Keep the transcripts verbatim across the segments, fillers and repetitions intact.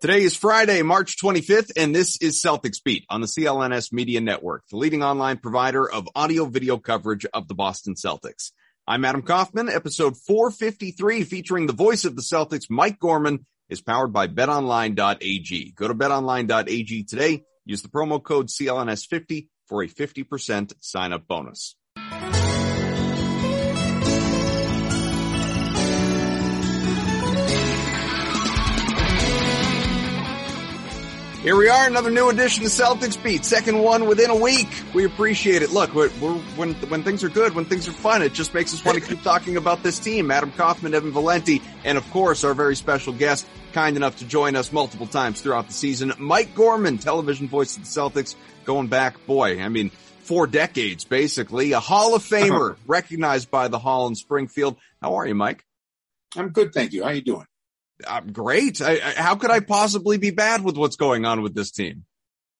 Today is Friday, March twenty-fifth, and this is Celtics Beat on the C L N S Media Network, the leading online provider of audio-video coverage of the Boston Celtics. I'm Adam Kaufman. Episode four fifty-three, featuring the voice of the Celtics, Mike Gorman, is powered by bet online dot a g. Go to bet online dot a g today. Use the promo code C L N S fifty for a fifty percent sign-up bonus. Here we are, another new edition of Celtics Beat, second one within a week. We appreciate it. Look, we're, we're, when when things are good, when things are fun, it just makes us want to keep talking about this team. Adam Kaufman, Evan Valenti, and of course, our very special guest, kind enough to join us multiple times throughout the season, Mike Gorman, television voice of the Celtics, going back, boy, I mean, four decades, basically. A Hall of Famer, recognized by the Hall in Springfield. How are you, Mike? I'm good, thank you. How are you doing? I'm great. I, I, how could I possibly be bad with what's going on with this team?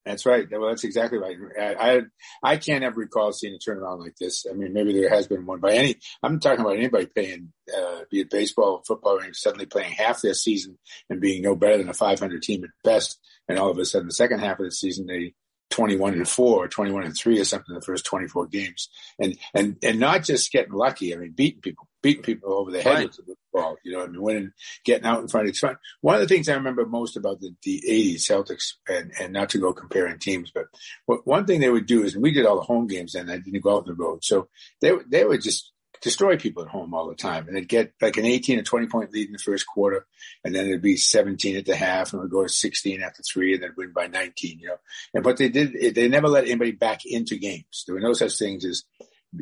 That's right. Well, that's exactly right. I I, I can't ever recall seeing a turnaround like this. I mean, maybe there has been one by any. I'm talking about anybody playing, uh, be it baseball, football, and suddenly playing half their season and being no better than a five hundred team at best. And all of a sudden, the second half of the season, they twenty-one and four or twenty-one and three or something in the first twenty-four games. And, and, and not just getting lucky. I mean, beating people, beating people over the head right. with the ball, you know, I mean, winning, getting out in front of front. One of the things I remember most about the, the eighties Celtics, and, and not to go comparing teams, but what, one thing they would do is, and we did all the home games then, I didn't go out on the road. So they, they would just destroy people at home all the time. And they'd get like an eighteen or twenty point lead in the first quarter. And then it'd be seventeen at the half, and it would go to sixteen after three, and then win by nineteen, you know. And what they did, they never let anybody back into games. There were no such things as,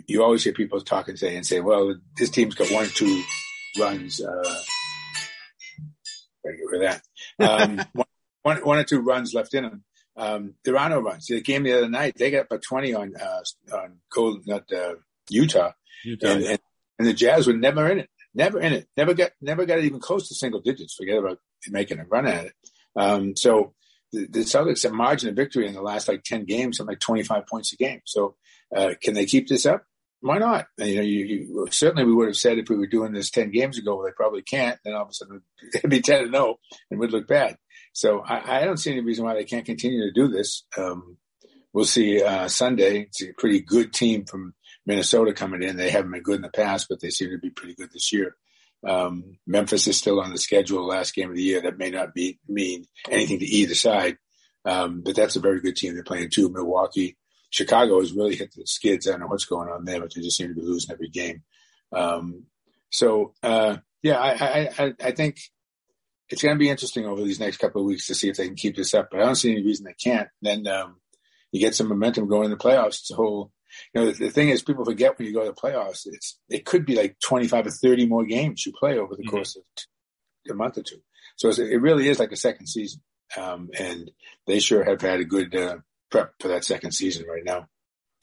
you always hear people talking today and say, well, this team's got one or two runs, uh, gotta get rid of that. Um, one, one, one or two runs left in them. Um, there are no runs. The game the other night, they got up by twenty on, uh, on gold, not, uh, Utah. Utah, and, yeah. and, and the Jazz were never in it, never in it, never got, never got it even close to single digits. Forget about making a run at it. Um, so the, the Celtics have margin of victory in the last like ten games, something like twenty-five points a game. So uh, can they keep this up? Why not? And, you know, you, you certainly we would have said if we were doing this ten games ago, well, they probably can't. Then all of a sudden it'd be ten and zero, and would look bad. So I, I don't see any reason why they can't continue to do this. Um, we'll see uh, Sunday. It's a pretty good team from Minnesota coming in. They haven't been good in the past, but they seem to be pretty good this year. Um, Memphis is still on the schedule, last game of the year. That may not be mean anything to either side, um, but that's a very good team they're playing too. Milwaukee, Chicago has really hit the skids. I don't know what's going on there, but they just seem to be losing every game. Um, so, uh, yeah, I, I, I think it's going to be interesting over these next couple of weeks to see if they can keep this up, but I don't see any reason they can't. Then um, you get some momentum going in the playoffs. It's a whole You know, the, the thing is, people forget when you go to the playoffs, it's, it could be like twenty-five or thirty more games you play over the mm-hmm. course of t- a month or two. So it's, it really is like a second season. Um, and they sure have had a good uh, prep for that second season right now.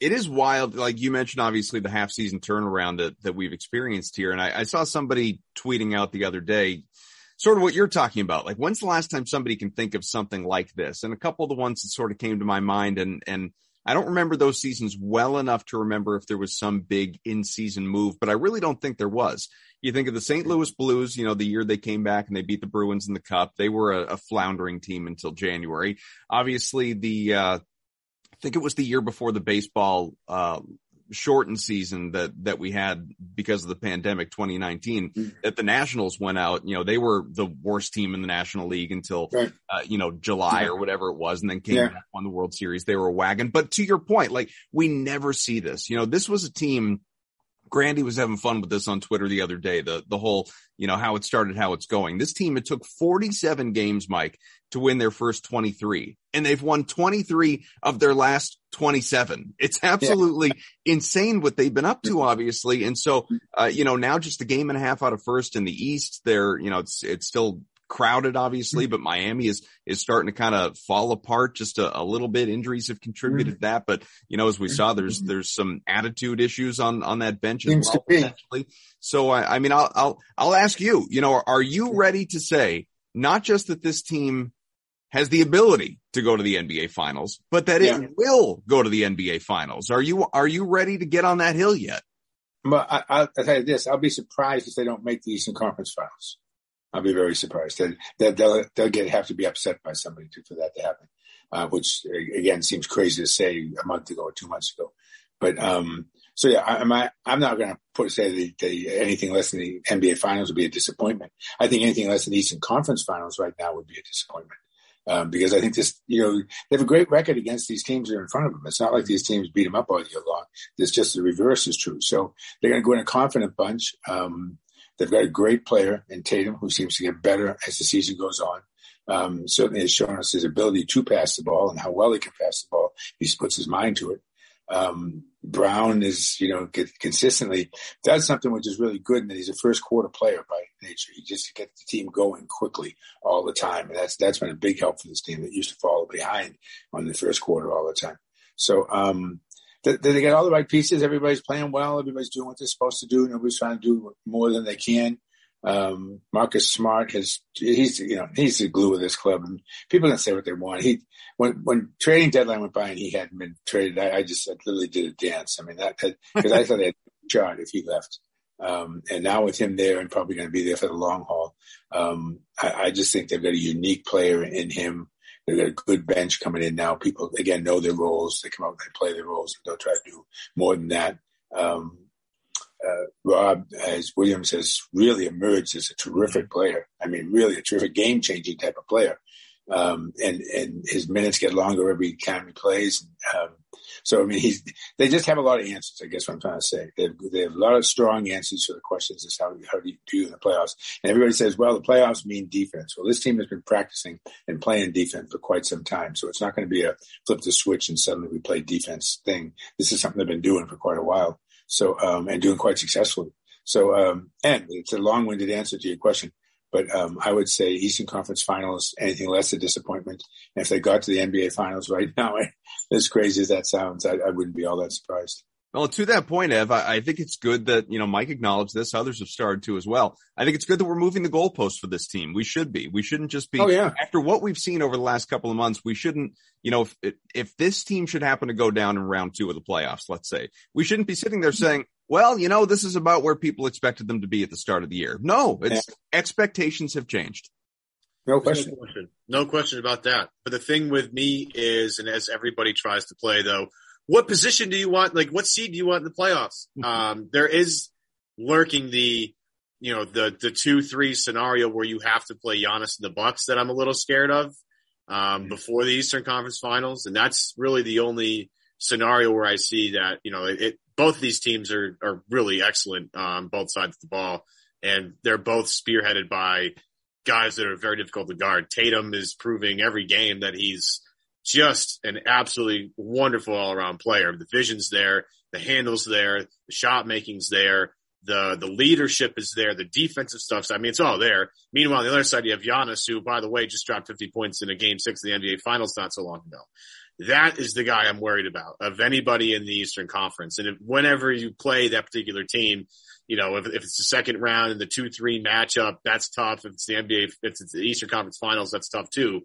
It is wild. Like you mentioned, obviously, the half-season turnaround that, that we've experienced here. And I, I saw somebody tweeting out the other day sort of what you're talking about. Like, when's the last time somebody can think of something like this? And a couple of the ones that sort of came to my mind, and and I don't remember those seasons well enough to remember if there was some big in-season move, but I really don't think there was. You think of the Saint Louis Blues, you know, the year they came back and they beat the Bruins in the Cup. They were a, a floundering team until January. Obviously, the uh, I think it was the year before the baseball uh, shortened season that, that we had because of the pandemic, twenty nineteen, mm-hmm. that the Nationals went out, you know, they were the worst team in the National League until, right. uh, you know, July yeah. or whatever it was, and then came yeah. back on the World Series. They were a wagon. But to your point, like, we never see this. You know, this was a team. Grandy was having fun with this on Twitter the other day, the, the whole, you know, how it started, how it's going. This team, it took forty-seven games, Mike, to win their first twenty-three, and they've won twenty-three of their last twenty-seven. It's absolutely yeah. insane what they've been up to, obviously. And so, uh, you know, now just a game and a half out of first in the East, they're, you know, it's, it's still crowded, obviously, but Miami is, is starting to kind of fall apart just a, a little bit. Injuries have contributed to that. But, you know, as we saw, there's, there's some attitude issues on, on that bench as well, potentially. So, I, I mean, I'll, I'll, I'll ask you, you know, are, are you ready to say not just that this team has the ability to go to the N B A Finals, but that yeah. it will go to the N B A Finals? Are you, are you ready to get on that hill yet? But I, I'll tell you this, I'll be surprised if they don't make the Eastern Conference Finals. I'll be very surprised that they'll, they'll, they'll get have to be upset by somebody too for that to happen, uh, which again seems crazy to say a month ago or two months ago. But um, so yeah, I, I'm I, I'm not going to put say the, the, anything less than the N B A Finals would be a disappointment. I think anything less than the Eastern Conference Finals right now would be a disappointment um, because I think this you know they have a great record against these teams that are in front of them. It's not like these teams beat them up all year long. It's just the reverse is true. So they're going to go in a confident bunch. Um, They've got a great player in Tatum who seems to get better as the season goes on. Um, certainly has shown us his ability to pass the ball and how well he can pass the ball. He puts his mind to it. Um, Brown is, you know, get, consistently does something which is really good, and that he's a first quarter player by nature. He just gets the team going quickly all the time. And that's, that's been a big help for this team that used to fall behind on the first quarter all the time. So, um, they got all the right pieces. Everybody's playing well. Everybody's doing what they're supposed to do. Nobody's trying to do more than they can. Um, Marcus Smart has, he's, you know, he's the glue of this club, and people can say what they want. He, when, when trading deadline went by and he hadn't been traded, I, I just I literally did a dance. I mean, that, because I thought they had a chart if he left. Um, and now with him there and probably going to be there for the long haul, um, I, I just think they've got a unique player in him. They've got a good bench coming in now. People, again, know their roles. They come out and they play their roles and don't try to do more than that. Um, uh, Rob, as Williams has really emerged as a terrific player. I mean, really a terrific game-changing type of player. Um, and, and his minutes get longer every time he plays. Um, so, I mean, he's, they just have a lot of answers, I guess what I'm trying to say. They have, they have a lot of strong answers for the questions is how, how do you do in the playoffs? And everybody says, well, the playoffs mean defense. Well, this team has been practicing and playing defense for quite some time. So it's not going to be a flip the switch and suddenly we play defense thing. This is something they've been doing for quite a while. So, um, and doing quite successfully. So, um, and it's a long-winded answer to your question. But um, I would say Eastern Conference Finals, anything less a disappointment. And if they got to the N B A Finals right now, as crazy as that sounds, I, I wouldn't be all that surprised. Well, to that point, Ev, I, I think it's good that, you know, Mike acknowledged this. Others have started to as well. I think it's good that we're moving the goalposts for this team. We should be. We shouldn't just be. Oh, yeah. After what we've seen over the last couple of months, we shouldn't, you know, if, if this team should happen to go down in round two of the playoffs, let's say, we shouldn't be sitting there saying, well, you know, this is about where people expected them to be at the start of the year. No, it's yeah. expectations have changed. No question. no question. No question about that. But the thing with me is, and as everybody tries to play, though, what position do you want? Like, what seed do you want in the playoffs? Um, there is lurking the, you know, the the two three scenario where you have to play Giannis and the Bucks that I'm a little scared of um, before the Eastern Conference Finals, and that's really the only scenario where I see that you know it. it both of these teams are are really excellent on both sides of the ball, and they're both spearheaded by guys that are very difficult to guard. Tatum is proving every game that he's just an absolutely wonderful all-around player. The vision's there, the handle's there, the shot making's there, the the leadership is there, the defensive stuff. So, I mean, it's all there. Meanwhile, on the other side, you have Giannis, who, by the way, just dropped fifty points in a game six of the N B A Finals not so long ago. That is the guy I'm worried about of anybody in the Eastern Conference. And if, whenever you play that particular team, you know, if, if it's the second round and the two three matchup, that's tough. If it's the N B A, if it's the Eastern Conference Finals, that's tough too.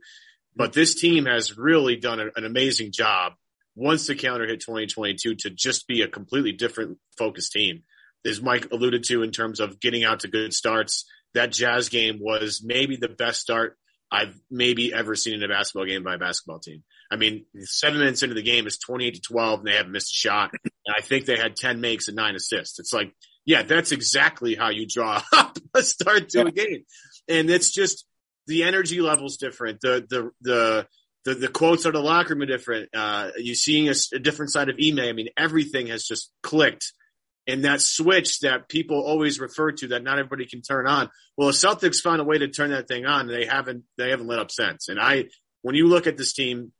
But this team has really done a, an amazing job once the calendar hit twenty twenty-two to just be a completely different focused team. As Mike alluded to in terms of getting out to good starts, that Jazz game was maybe the best start I've maybe ever seen in a basketball game by a basketball team. I mean, seven minutes into the game is twenty-eight to twelve, and they haven't missed a shot. I think they had ten makes and nine assists. It's like, yeah, that's exactly how you draw up a start to yeah. a game. And it's just the energy level's different. The, the, the, the, the quotes out of the locker room are different. Uh, you're seeing a, a different side of Ime. I mean, everything has just clicked. And that switch that people always refer to that not everybody can turn on. Well, the Celtics found a way to turn that thing on. And they haven't, they haven't let up since. And I, when you look at this team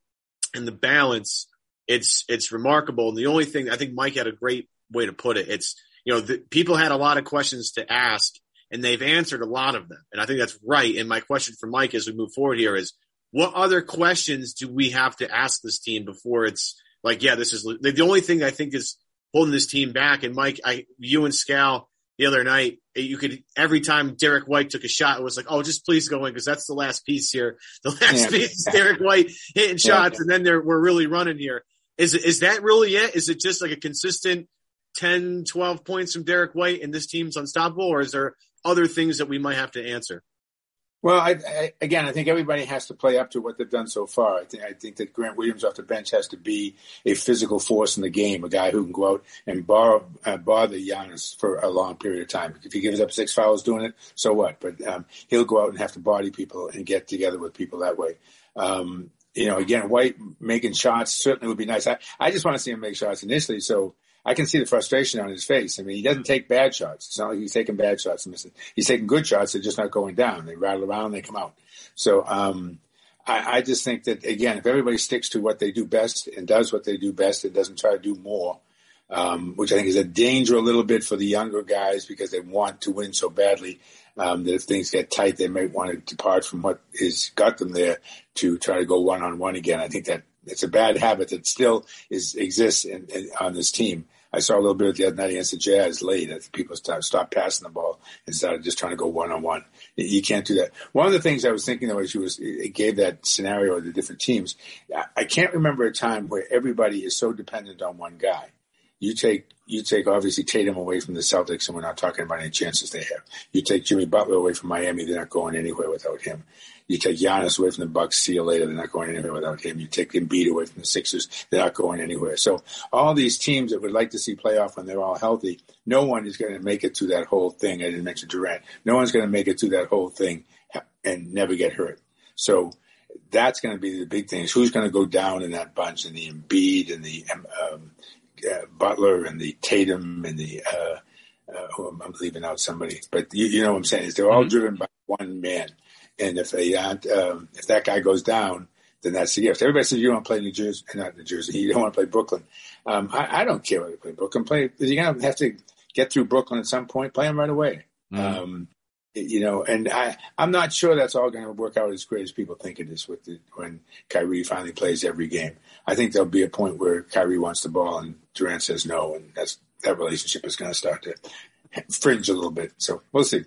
and the balance, it's, it's remarkable. And the only thing, I think Mike had a great way to put it. It's, you know, the, people had a lot of questions to ask and they've answered a lot of them. And I think that's right. And my question for Mike as we move forward here is, what other questions do we have to ask this team before it's like, yeah, this is the only thing I think is holding this team back. And Mike, I, you and Scal the other night, you could, every time Derek White took a shot, it was like, oh, just please go in. Cause that's the last piece here. The last yeah. piece is Derek White hitting yeah. shots. And then they're, we're really running here. Is is that really it? Is it just like a consistent ten, twelve points from Derek White and this team's unstoppable? Or is there other things that we might have to answer? Well, I, I, again, I think everybody has to play up to what they've done so far. I think, I think that Grant Williams off the bench has to be a physical force in the game, a guy who can go out and borrow, uh, bother Giannis for a long period of time. If he gives up six fouls doing it, so what? But um, he'll go out and have to body people and get together with people that way. Um, you know, again, White making shots certainly would be nice. I, I just want to see him make shots initially, so I can see the frustration on his face. I mean, he doesn't take bad shots. It's not like he's taking bad shots and missing. He's taking good shots. They're just not going down. They rattle around. They come out. So um, I, I just think that, again, if everybody sticks to what they do best and does what they do best and doesn't try to do more, um, which I think is a danger a little bit for the younger guys because they want to win so badly um, that if things get tight, they may want to depart from what has got them there to try to go one-on-one again. I think that it's a bad habit that still is exists in, in, on this team. I saw a little bit of the other night against the Jazz late. I think people start, stopped passing the ball and started just trying to go one-on-one. You can't do that. One of the things I was thinking, though, as you was, it gave that scenario of the different teams, I can't remember a time where everybody is so dependent on one guy. You take, you take obviously Tatum away from the Celtics, and we're not talking about any chances they have. You take Jimmy Butler away from Miami, they're not going anywhere without him. You take Giannis away from the Bucks, see you later, they're not going anywhere without him. You take Embiid away from the Sixers, they're not going anywhere. So all these teams that would like to see playoff when they're all healthy, no one is going to make it through that whole thing. I didn't mention Durant. No one's going to make it through that whole thing and never get hurt. So that's going to be the big thing, is who's going to go down in that bunch, and the Embiid and the um, – Uh, Butler and the Tatum and the uh, uh, who I'm, I'm leaving out somebody, but you, you know what I'm saying, is they're all mm-hmm. driven by one man, and if they aren't, um, if that guy goes down, then that's the gift. Everybody says you don't want to play New Jersey, not New Jersey, you don't want to play Brooklyn. Um, I, I don't care whether you play Brooklyn. Play you're gonna have to get through Brooklyn at some point. Play them right away, mm-hmm. um, you know. And I, I'm not sure that's all going to work out as great as people think it is with the, when Kyrie finally plays every game. I think there'll be a point where Kyrie wants the ball and Durant says no, and that's, that relationship is going to start to fringe a little bit. So we'll see.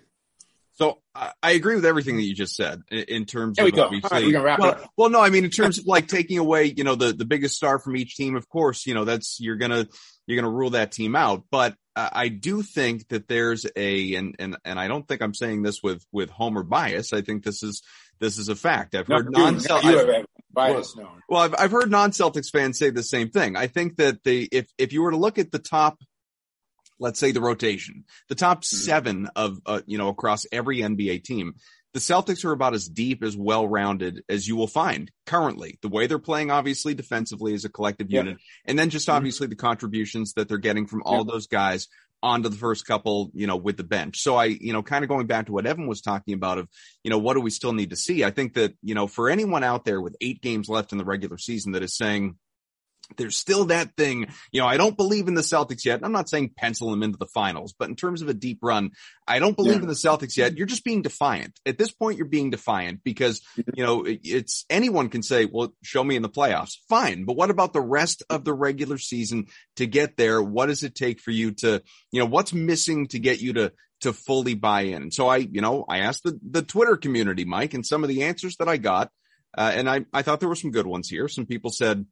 So I, I agree with everything that you just said in, in terms there of we go. We've all right, we're gonna wrap well, it up. Well, no, I mean in terms of like taking away, you know, the the biggest star from each team. Of course, you know that's you're gonna you're gonna rule that team out. But uh, I do think that there's a and and and I don't think I'm saying this with with Homer bias. I think this is this is a fact. I've no, heard non Celtics. Bias known. Well, I've I've heard non-Celtics fans say the same thing. I think that the if if you were to look at the top, let's say the rotation, the top mm-hmm. seven of uh, you know across every N B A team, the Celtics are about as deep, as well-rounded as you will find currently. The way they're playing, obviously defensively as a collective yeah. unit, and then just obviously mm-hmm. the contributions that they're getting from all yeah. those guys onto the first couple, you know, with the bench. So I, you know, kind of going back to what Evan was talking about of, you know, what do we still need to see? I think that, you know, for anyone out there with eight games left in the regular season that is saying there's still that thing, you know, I don't believe in the Celtics yet. I'm not saying pencil them into the finals, but in terms of a deep run, I don't believe yeah. in the Celtics yet. You're just being defiant. At this point, you're being defiant because, you know, it's anyone can say, well, show me in the playoffs. Fine. But what about the rest of the regular season to get there? What does it take for you to, you know, what's missing to get you to, to fully buy in? So I, you know, I asked the, the Twitter community, Mike, and some of the answers that I got, uh, and I, I thought there were some good ones here. Some people said,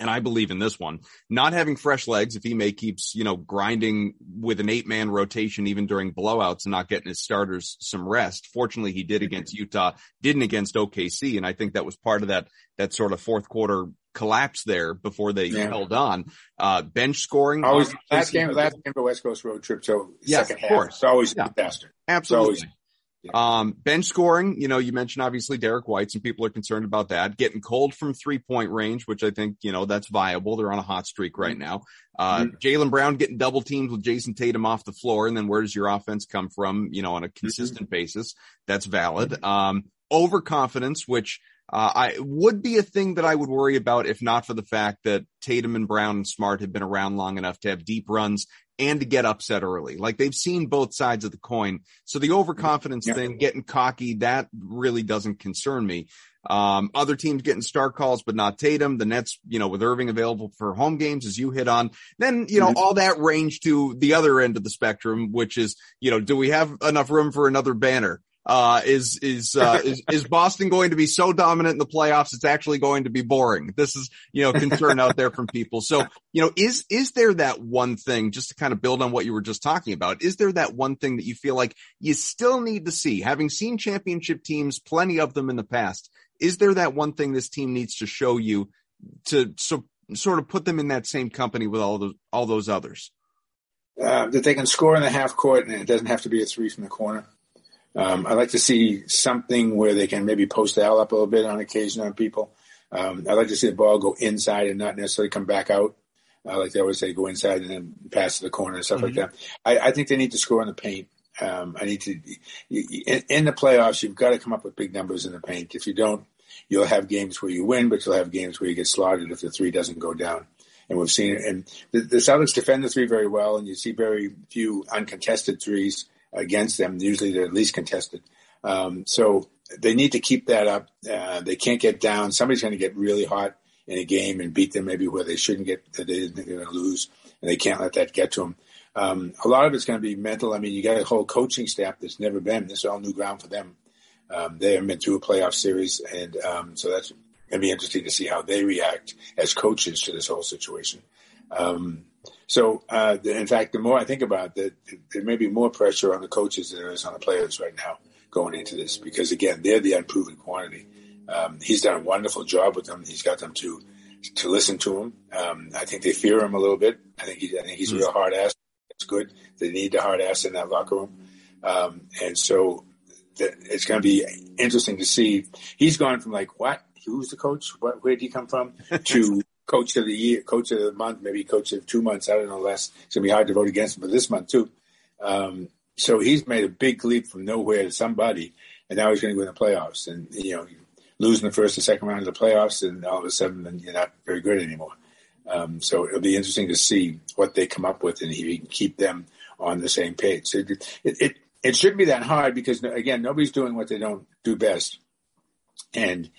And I believe in this one, not having fresh legs. If Ime keeps, you know, grinding with an eight man rotation, even during blowouts and not getting his starters some rest. Fortunately, he did against Utah, didn't against O K C. And I think that was part of that, that sort of fourth quarter collapse there before they yeah. held on. Uh, bench scoring. Always last game, last game of West Coast road trip. So yes, second half. Course. It's always yeah. faster. Absolutely. It's always- Yeah. Um, bench scoring, you know, you mentioned obviously Derek White, and people are concerned about that. Getting cold from three point range, which I think, you know, that's viable. They're on a hot streak right now. Uh, mm-hmm. Jaylen Brown getting double teamed with Jayson Tatum off the floor. And then where does your offense come from, you know, on a consistent mm-hmm. basis? That's valid. Um, overconfidence, which, uh, I would be a thing that I would worry about if not for the fact that Tatum and Brown and Smart have been around long enough to have deep runs and to get upset early. Like, they've seen both sides of the coin. So the overconfidence yeah. thing, getting cocky, that really doesn't concern me. Um, other teams getting star calls, but not Tatum. The Nets, you know, with Irving available for home games, as you hit on. Then, you know, mm-hmm. all that range to the other end of the spectrum, which is, you know, do we have enough room for another banner? Uh, is, is, uh, is, is Boston going to be so dominant in the playoffs? It's actually going to be boring. This is, you know, concern out there from people. So, you know, is, is there that one thing, just to kind of build on what you were just talking about? Is there that one thing that you feel like you still need to see, having seen championship teams, plenty of them in the past? Is there that one thing this team needs to show you to so, sort of put them in that same company with all those, all those others? Uh, that they can score in the half court and it doesn't have to be a three from the corner. Um, I'd like to see something where they can maybe post the L up a little bit on occasion on people. Um, I'd like to see the ball go inside and not necessarily come back out. Uh, like they always say, go inside and then pass to the corner and stuff mm-hmm. like that. I, I think they need to score in the paint. Um, I need to in, in the playoffs, you've got to come up with big numbers in the paint. If you don't, you'll have games where you win, but you'll have games where you get slaughtered if the three doesn't go down. And we've seen it. And the, the Celtics defend the three very well, and you see very few uncontested threes against them. Usually they're least contested. Um, so they need to keep that up. Uh, they can't get down. Somebody's going to get really hot in a game and beat them maybe where they shouldn't get, that they didn't going to lose, and they can't let that get to them. Um, a lot of it's going to be mental. I mean, you got a whole coaching staff that's never been. This is all new ground for them. Um, they haven't been through a playoff series, and um, so that's going to be interesting to see how they react as coaches to this whole situation. Um So, uh, in fact, the more I think about it, there may be more pressure on the coaches than there is on the players right now going into this because, again, they're the unproven quantity. Um, he's done a wonderful job with them. He's got them to to listen to him. Um, I think they fear him a little bit. I think, he, I think he's a real hard ass. It's good. They need the hard ass in that locker room. Um, and so th- it's going to be interesting to see. He's gone from like, what? Who's the coach? What? Where did he come from? To – coach of the year, coach of the month, maybe coach of two months. I don't know. Less. It's going to be hard to vote against him, but this month too. Um, so he's made a big leap from nowhere to somebody, and now he's going to go in the playoffs. And, you know, losing the first and second round of the playoffs, and all of a sudden you're not very good anymore. Um, so it'll be interesting to see what they come up with and if he can keep them on the same page. It, it, it, it shouldn't be that hard because, again, nobody's doing what they don't do best. And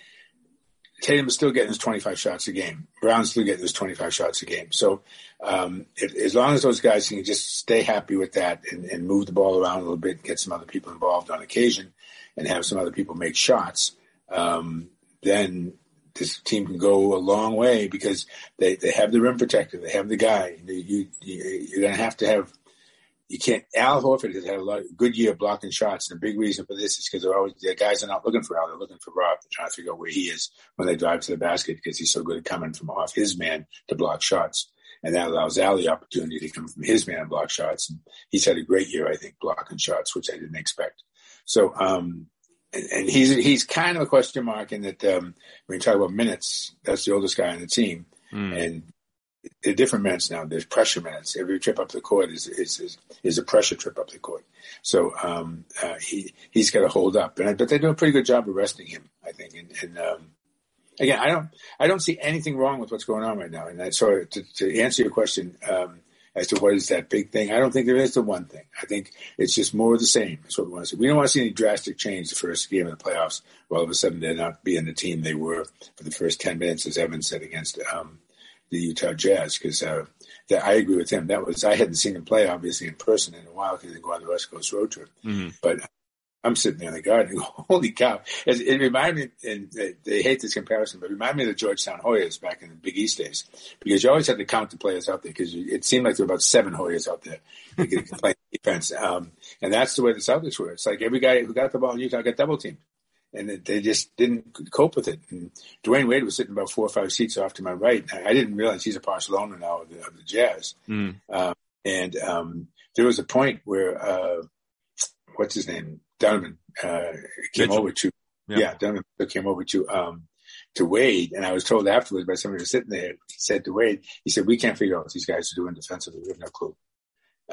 Tatum is still getting his twenty-five shots a game. Brown's still getting his twenty-five shots a game. So um, if, as long as those guys can just stay happy with that and, and move the ball around a little bit, get some other people involved on occasion and have some other people make shots, um, then this team can go a long way because they, they have the rim protector. They have the guy. You, you, you're going to have to have – you can't – Al Horford has had a lot, good year blocking shots, and the big reason for this is because they're always, the guys are not looking for Al. They're looking for Rob. They're trying to figure out where he is when they drive to the basket because he's so good at coming from off his man to block shots. And that allows Al the opportunity to come from his man and block shots. And he's had a great year, I think, blocking shots, which I didn't expect. So um, and, and he's he's kind of a question mark in that um, when you talk about minutes, that's the oldest guy on the team. Mm. And they're different minutes now. There's pressure minutes. Every trip up the court is is is, is a pressure trip up the court. So um, uh, he he's got to hold up. And I, but they do a pretty good job of resting him, I think. And, and um, again, I don't I don't see anything wrong with what's going on right now. And I, so to, to answer your question um, as to what is that big thing, I don't think there is the one thing. I think it's just more of the same. That's what we want to see. We don't want to see any drastic change the first game of the playoffs. Where all of a sudden they're not being the team they were for the first ten minutes, as Evan said against. Um, the Utah Jazz, because uh, I agree with him. That was I hadn't seen him play, obviously, in person in a while because he didn't go on the West Coast road trip. Mm-hmm. But I'm sitting there in the garden. Holy cow. It, it reminded me, and they, they hate this comparison, but it reminded me of the Georgetown Hoyas back in the Big East days, because you always had to count the players out there, because it seemed like there were about seven Hoyas out there who could play defense. Um, and that's the way the Celtics were. It's like every guy who got the ball in Utah got double-teamed, and it, they just didn't cope with it. And Dwayne Wade was sitting about four or five seats off to my right. I, I didn't realize he's a Barcelona now of the, of the Jazz. Mm. Um, and um, there was a point where uh, – what's his name? Donovan uh, came Mitchell. over to, yeah. yeah, Donovan came over to um, to Wade, and I was told afterwards by somebody who was sitting there, he said to Wade, he said, "We can't figure out what these guys are doing defensively. We have no clue."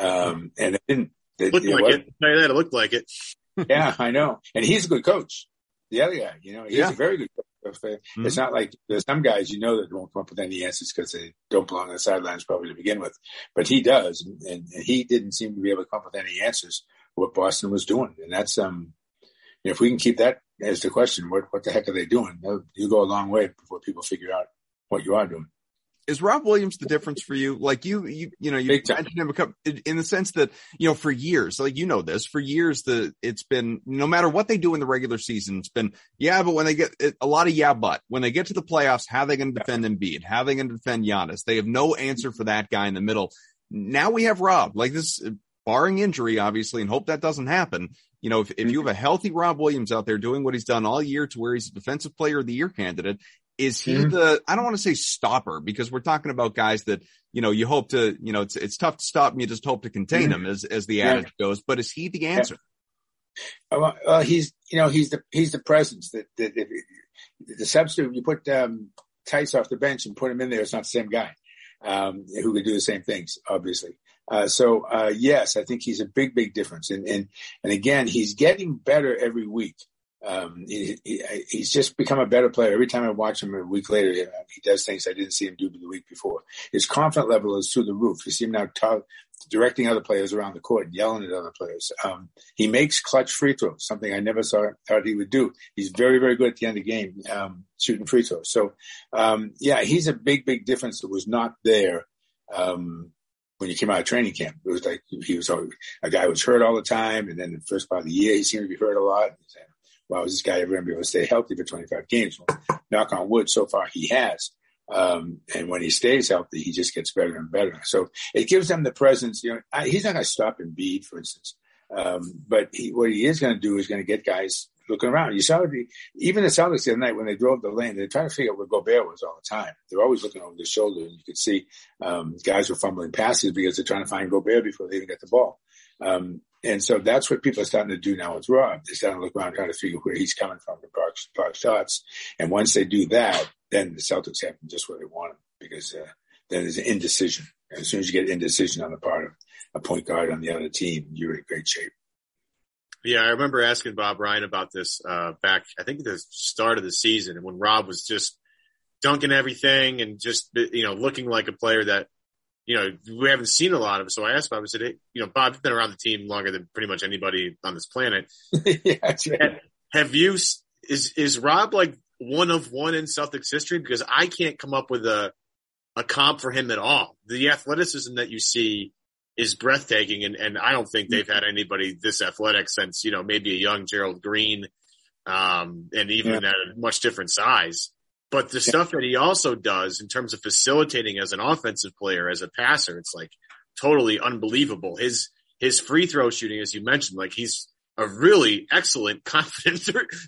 Um, and it didn't. It looked it like wasn't. it. Tell that, it looked like it. Yeah, I know. And he's a good coach. The other guy, you know, he's yeah. a very good coach. Mm-hmm. It's not like there's some guys you know that won't come up with any answers because they don't belong on the sidelines probably to begin with. But he does, and, and he didn't seem to be able to come up with any answers what Boston was doing. And that's, um, you know, if we can keep that as the question, what, what the heck are they doing? You go a long way before people figure out what you are doing. Is Rob Williams the difference for you? Like you, you, you know, you mentioned him a couple, in the sense that, you know, for years, like, you know, this for years, the, it's been, no matter what they do in the regular season, it's been, yeah, but when they get a lot of, yeah, but when they get to the playoffs, how are they going to defend Embiid? How are they going to defend Giannis? They have no answer for that guy in the middle. Now we have Rob, like this, barring injury, obviously, and hope that doesn't happen. You know, if, if you have a healthy Rob Williams out there doing what he's done all year to where he's a defensive player of the year candidate, is he mm-hmm. the, I don't want to say stopper, because we're talking about guys that, you know, you hope to, you know, it's it's tough to stop and you just hope to contain mm-hmm. him as, as the yeah. adage goes, but is he the answer? Yeah. Well, uh, he's, you know, he's the, he's the presence that, that if the substitute, you put um, Tice off the bench and put him in there, it's not the same guy um, who could do the same things, obviously. Uh, so, uh, yes, I think he's a big, big difference. And, and, and again, he's getting better every week. Um, he, he, he's just become a better player. Every time I watch him a week later, he does things I didn't see him do the week before. His confidence level is through the roof. You see him now t- directing other players around the court and yelling at other players. Um, he makes clutch free throws, something I never saw, thought he would do. He's very, very good at the end of the game, um, shooting free throws. So, um, yeah, he's a big, big difference that was not there, um, when you came out of training camp. It was like he was always, a guy who was hurt all the time, and then the first part of the year he seemed to be hurt a lot. And saying, "Wow, is this guy ever going to be able to stay healthy for twenty-five games?" Well, knock on wood, so far he has. Um, and when he stays healthy, he just gets better and better. So it gives them the presence. You know, I, he's not going to stop Embiid, for instance, um, but he, what he is going to do is going to get guys looking around. You saw the, even the Celtics the other night when they drove the lane, they're trying to figure out where Gobert was all the time. They're always looking over their shoulder, and you could see um, guys were fumbling passes because they're trying to find Gobert before they even get the ball. Um, and so that's what people are starting to do now with Rob. They're starting to look around, trying to figure where he's coming from to block, block shots. And once they do that, then the Celtics have them just where they want them, because uh, then there's an indecision. And as soon as you get indecision on the part of a point guard on the other team, you're in great shape. Yeah, I remember asking Bob Ryan about this uh, back, I think, at the start of the season, when Rob was just dunking everything and just, you know, looking like a player that, you know, we haven't seen a lot of. So I asked Bob, I said, "Hey, you know, Bob, you've been around the team longer than pretty much anybody on this planet." Yeah, that's right. Have you, is is Rob like one of one in Celtics history? Because I can't come up with a, a comp for him at all. The athleticism that you see is breathtaking, and, and I don't think they've had anybody this athletic since, you know, maybe a young Gerald Green, um, and even yeah. at a much different size. But the yeah. stuff that he also does in terms of facilitating as an offensive player, as a passer, it's like totally unbelievable. His his free throw shooting, as you mentioned, like he's a really excellent, confident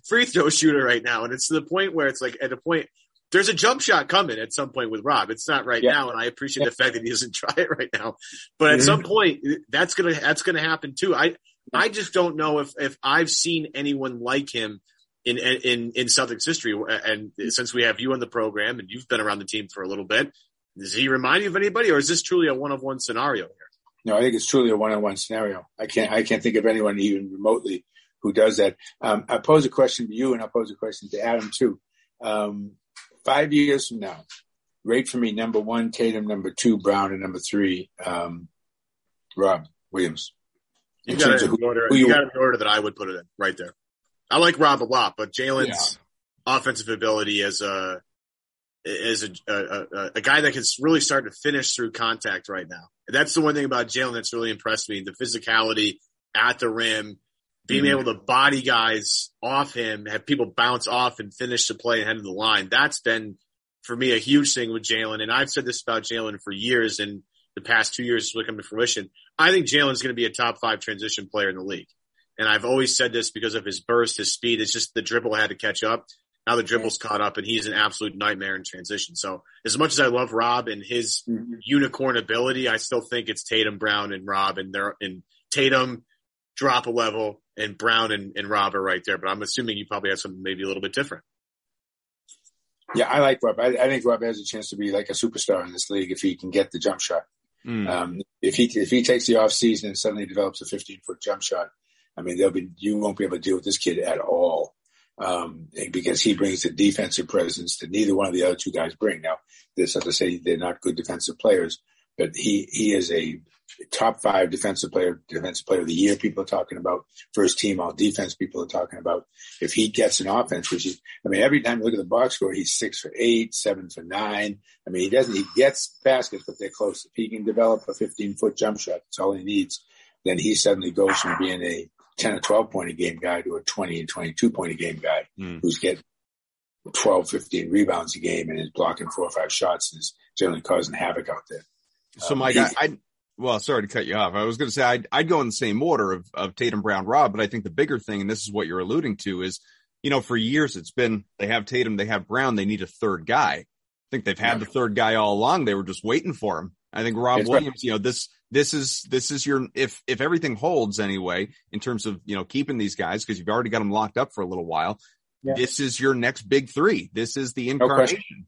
free throw shooter right now. And it's to the point where it's like at a point – there's a jump shot coming at some point with Rob. It's not right yeah. now, and I appreciate yeah. the fact that he doesn't try it right now. But at mm-hmm. some point, that's gonna that's gonna happen too. I I just don't know if if I've seen anyone like him in in in Celtics history. And since we have you on the program and you've been around the team for a little bit, does he remind you of anybody, or is this truly a one of one scenario here? No, I think it's truly a one on one scenario. I can't I can't think of anyone even remotely who does that. Um, I pose a question to you, and I pose a question to Adam too. Um, Five years from now, rate for me number one Tatum, number two Brown, and number three um, Rob Williams. You got it in order. You got it in order that I would put it in right there. I like Rob a lot, but Jalen's yeah. offensive ability as a as a, a, a, a guy that can really start to finish through contact right now. That's the one thing about Jaylen that's really impressed me: the physicality at the rim, being mm-hmm. able to body guys off him, have people bounce off and finish the play ahead of the line. That's been, for me, a huge thing with Jaylen. And I've said this about Jaylen for years, and the past two years has really come to fruition. I think Jaylen's going to be a top five transition player in the league. And I've always said this because of his burst, his speed. It's just the dribble had to catch up. Now the dribble's caught up, and he's an absolute nightmare in transition. So as much as I love Rob and his mm-hmm. unicorn ability, I still think it's Tatum, Brown, and Rob. And they're in Tatum drop a level, and Brown and, and Rob are right there. But I'm assuming you probably have something maybe a little bit different. Yeah, I like Rob. I, I think Rob has a chance to be like a superstar in this league if he can get the jump shot. Mm. Um, if he if he takes the off season and suddenly develops a fifteen foot jump shot, I mean, there'll be you won't be able to deal with this kid at all. Um, because he brings the defensive presence that neither one of the other two guys bring. Now, this, as I say, they're not good defensive players, but he, he is a top five defensive player, defensive player of the year. People are talking about first team all defense. People are talking about if he gets an offense, which is, I mean, every time you look at the box score, he's six for eight, seven for nine. I mean, he doesn't, he gets baskets, but they're close. If he can develop a fifteen foot jump shot, that's all he needs. Then he suddenly goes from being a ten or twelve point a game guy to a twenty and twenty-two point a game guy mm. who's getting twelve, fifteen rebounds a game and is blocking four or five shots and is generally causing havoc out there. So um, Mike, I, I, well, sorry to cut you off. I was going to say I'd, I'd go in the same order of, of Tatum, Brown, Rob, but I think the bigger thing, and this is what you're alluding to, is, you know, for years it's been they have Tatum, they have Brown, they need a third guy. I think they've had yeah. the third guy all along. They were just waiting for him. I think Rob That's Williams, right. you know, this, this is, this is your, if, if everything holds anyway, in terms of, you know, keeping these guys, cause you've already got them locked up for a little while. Yeah. This is your next big three. This is the incarnation. No question.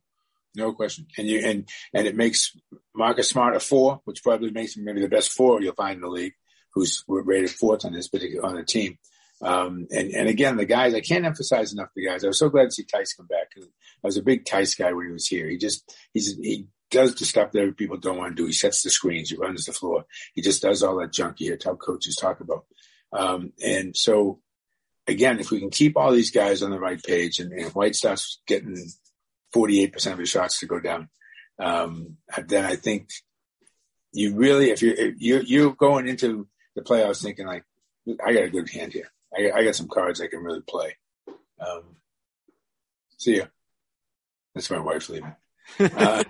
No question. And you, and, and it makes Marcus Smart a four, which probably makes him maybe the best four you'll find in the league, who's rated fourth on this particular, on the team. Um, and, and again, the guys, I can't emphasize enough the guys. I was so glad to see Tice come back. I was a big Tice guy when he was here. He just, he's, he, does the stuff that people don't want to do. He sets the screens. He runs the floor. He just does all that junk you hear top coaches talk about. Um, and so, again, if we can keep all these guys on the right page and, and White starts getting forty-eight percent of his shots to go down, um, then I think you really, if you're, if you're, you're going into the playoffs thinking, like, I got a good hand here. I got, I got some cards I can really play. Um, see ya. That's my wife leaving. Uh,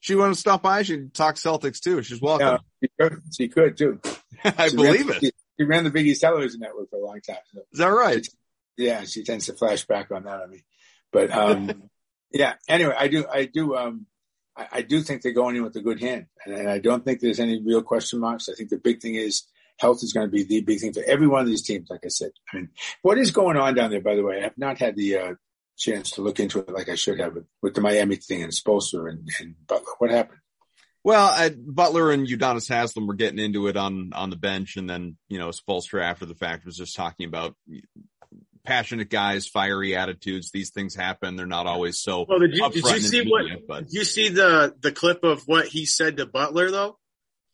She wanted to stop by. She talked Celtics too. She's welcome. Uh, she, could, she could too. I she believe ran, it. She, she ran the Big East Television Network for a long time. So is that right? She, yeah, she tends to flash back on that on me. But um, yeah, anyway, I do, I do, um, I, I do think they're going in with a good hand, and, and I don't think there's any real question marks. I think the big thing is health is going to be the big thing for every one of these teams. Like I said, I mean, what is going on down there? By the way, I have not had the. Uh, chance to look into it like I should have with, with the Miami thing and Spoelstra and, and Butler. What happened? Well, I, Butler and Udonis Haslem were getting into it on, on the bench. And then, you know, Spoelstra after the fact was just talking about passionate guys, fiery attitudes. These things happen. They're not always so well, did you, upfront. Did you see, what, media, did you see the, the clip of what he said to Butler, though?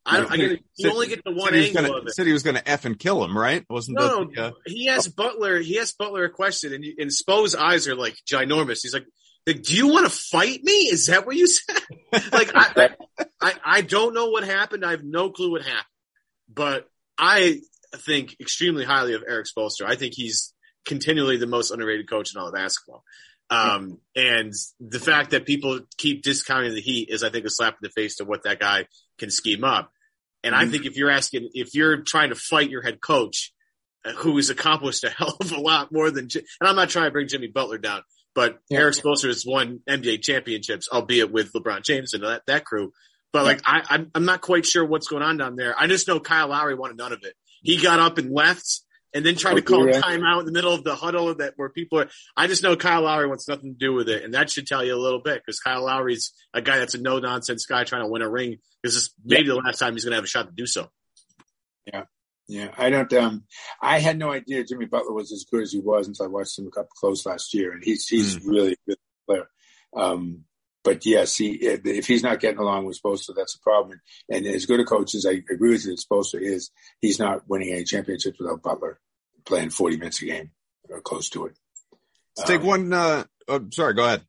I, I get it. You only get the one angle gonna, of it. Said he was going to F and kill him, right? Wasn't no, that, uh, he asked oh. Butler. He asked Butler a question, and, and Spo's eyes are like ginormous. He's like, "Do you want to fight me? Is that what you said?" Like, I, I, I don't know what happened. I have no clue what happened, but I think extremely highly of Eric Spoelstra. I think he's continually the most underrated coach in all of basketball. Um, and the fact that people keep discounting the Heat is, I think, a slap in the face to what that guy can scheme up. And mm-hmm. I think if you're asking, if you're trying to fight your head coach, who has accomplished a hell of a lot more than, and I'm not trying to bring Jimmy Butler down, but yeah. Eric Spoelstra has won N B A championships, albeit with LeBron James and that, that crew. But like, yeah. I, I'm, I'm not quite sure what's going on down there. I just know Kyle Lowry wanted none of it. He got up and left. And then try to call timeout in the middle of the huddle that where people are. I just know Kyle Lowry wants nothing to do with it, and that should tell you a little bit because Kyle Lowry's a guy that's a no nonsense guy trying to win a ring. This is maybe yeah. the last time he's going to have a shot to do so. Yeah, yeah. I don't. Um, I had no idea Jimmy Butler was as good as he was until I watched him up close last year, and he's he's mm. really a good player. Um, but yes, he if he's not getting along with Spoelstra, that's a problem. And as good a coach as I agree with you that Spoelstra is, he's not winning any championships without Butler playing forty minutes a game or close to it. Let's um, take one. Uh, oh, sorry, go ahead.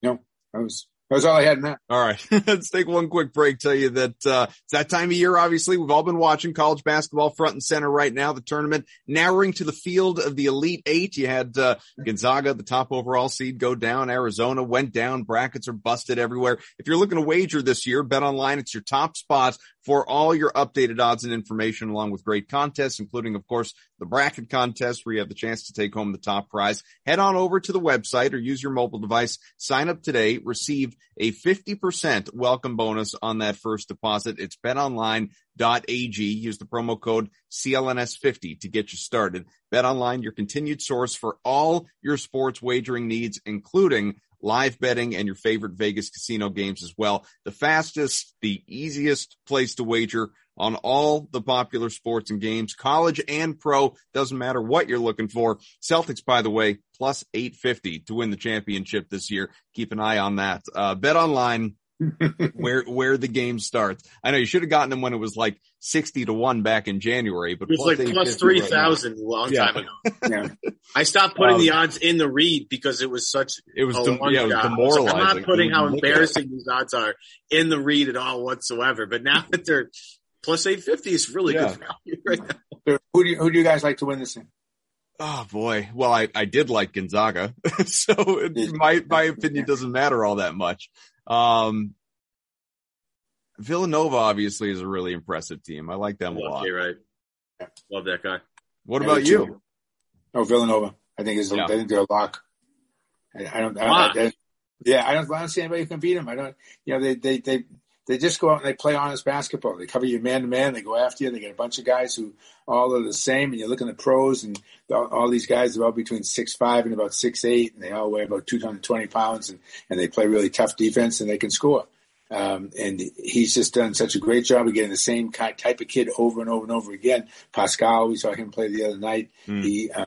No, I was That's all I had in that. All right. Let's take one quick break. Tell you that, uh, it's that time of year, obviously. We've all been watching college basketball front and center right now. The tournament narrowing to the field of the Elite Eight. You had, uh, Gonzaga, the top overall seed, go down. Arizona went down. Brackets are busted everywhere. If you're looking to wager this year, Bet Online, it's your top spot for all your updated odds and information, along with great contests, including, of course, the bracket contest where you have the chance to take home the top prize. Head on over to the website or use your mobile device. Sign up today. Receive a fifty percent welcome bonus on that first deposit. It's bet online dot a g. Use the promo code C L N S fifty to get you started. BetOnline, your continued source for all your sports wagering needs, including live betting and your favorite Vegas casino games as well. The fastest, the easiest place to wager on all the popular sports and games, college and pro. Doesn't matter what you're looking for. Celtics, by the way, plus eight fifty to win the championship this year. Keep an eye on that. Uh, Bet Online, where where the game starts. I know you should have gotten them when it was like sixty to one back in January, but it was plus like plus three thousand right a long yeah. time ago. Yeah. I stopped putting um, the odds in the read because it was such it was, a de- long yeah, it was demoralizing. Like, I'm not putting how embarrassing these odds are in the read at all whatsoever. But now that they're plus eight fifty is really yeah. good value right now. So who do you, who do you guys like to win this thing? Oh boy. Well, I, I did like Gonzaga. So it, my my opinion doesn't matter all that much. Um, Villanova obviously is a really impressive team. I like them Milwaukee, a lot. You're right. Yeah. Love that guy. What and about you? Two. Oh, Villanova. I think is yeah. I think they're a lock. I, I don't. I, I, I, yeah, I don't, I don't see anybody who can beat them. I don't. You know, they they they they just go out and they play honest basketball. They cover you man to man. They go after you. They get a bunch of guys who all are the same. And you look in the pros, and all, all these guys are all between six five and about six eight, and they all weigh about two hundred twenty pounds, and and they play really tough defense, and they can score. Um, and he's just done such a great job of getting the same type of kid over and over and over again. Pascal, we saw him play the other night. Mm. He, uh,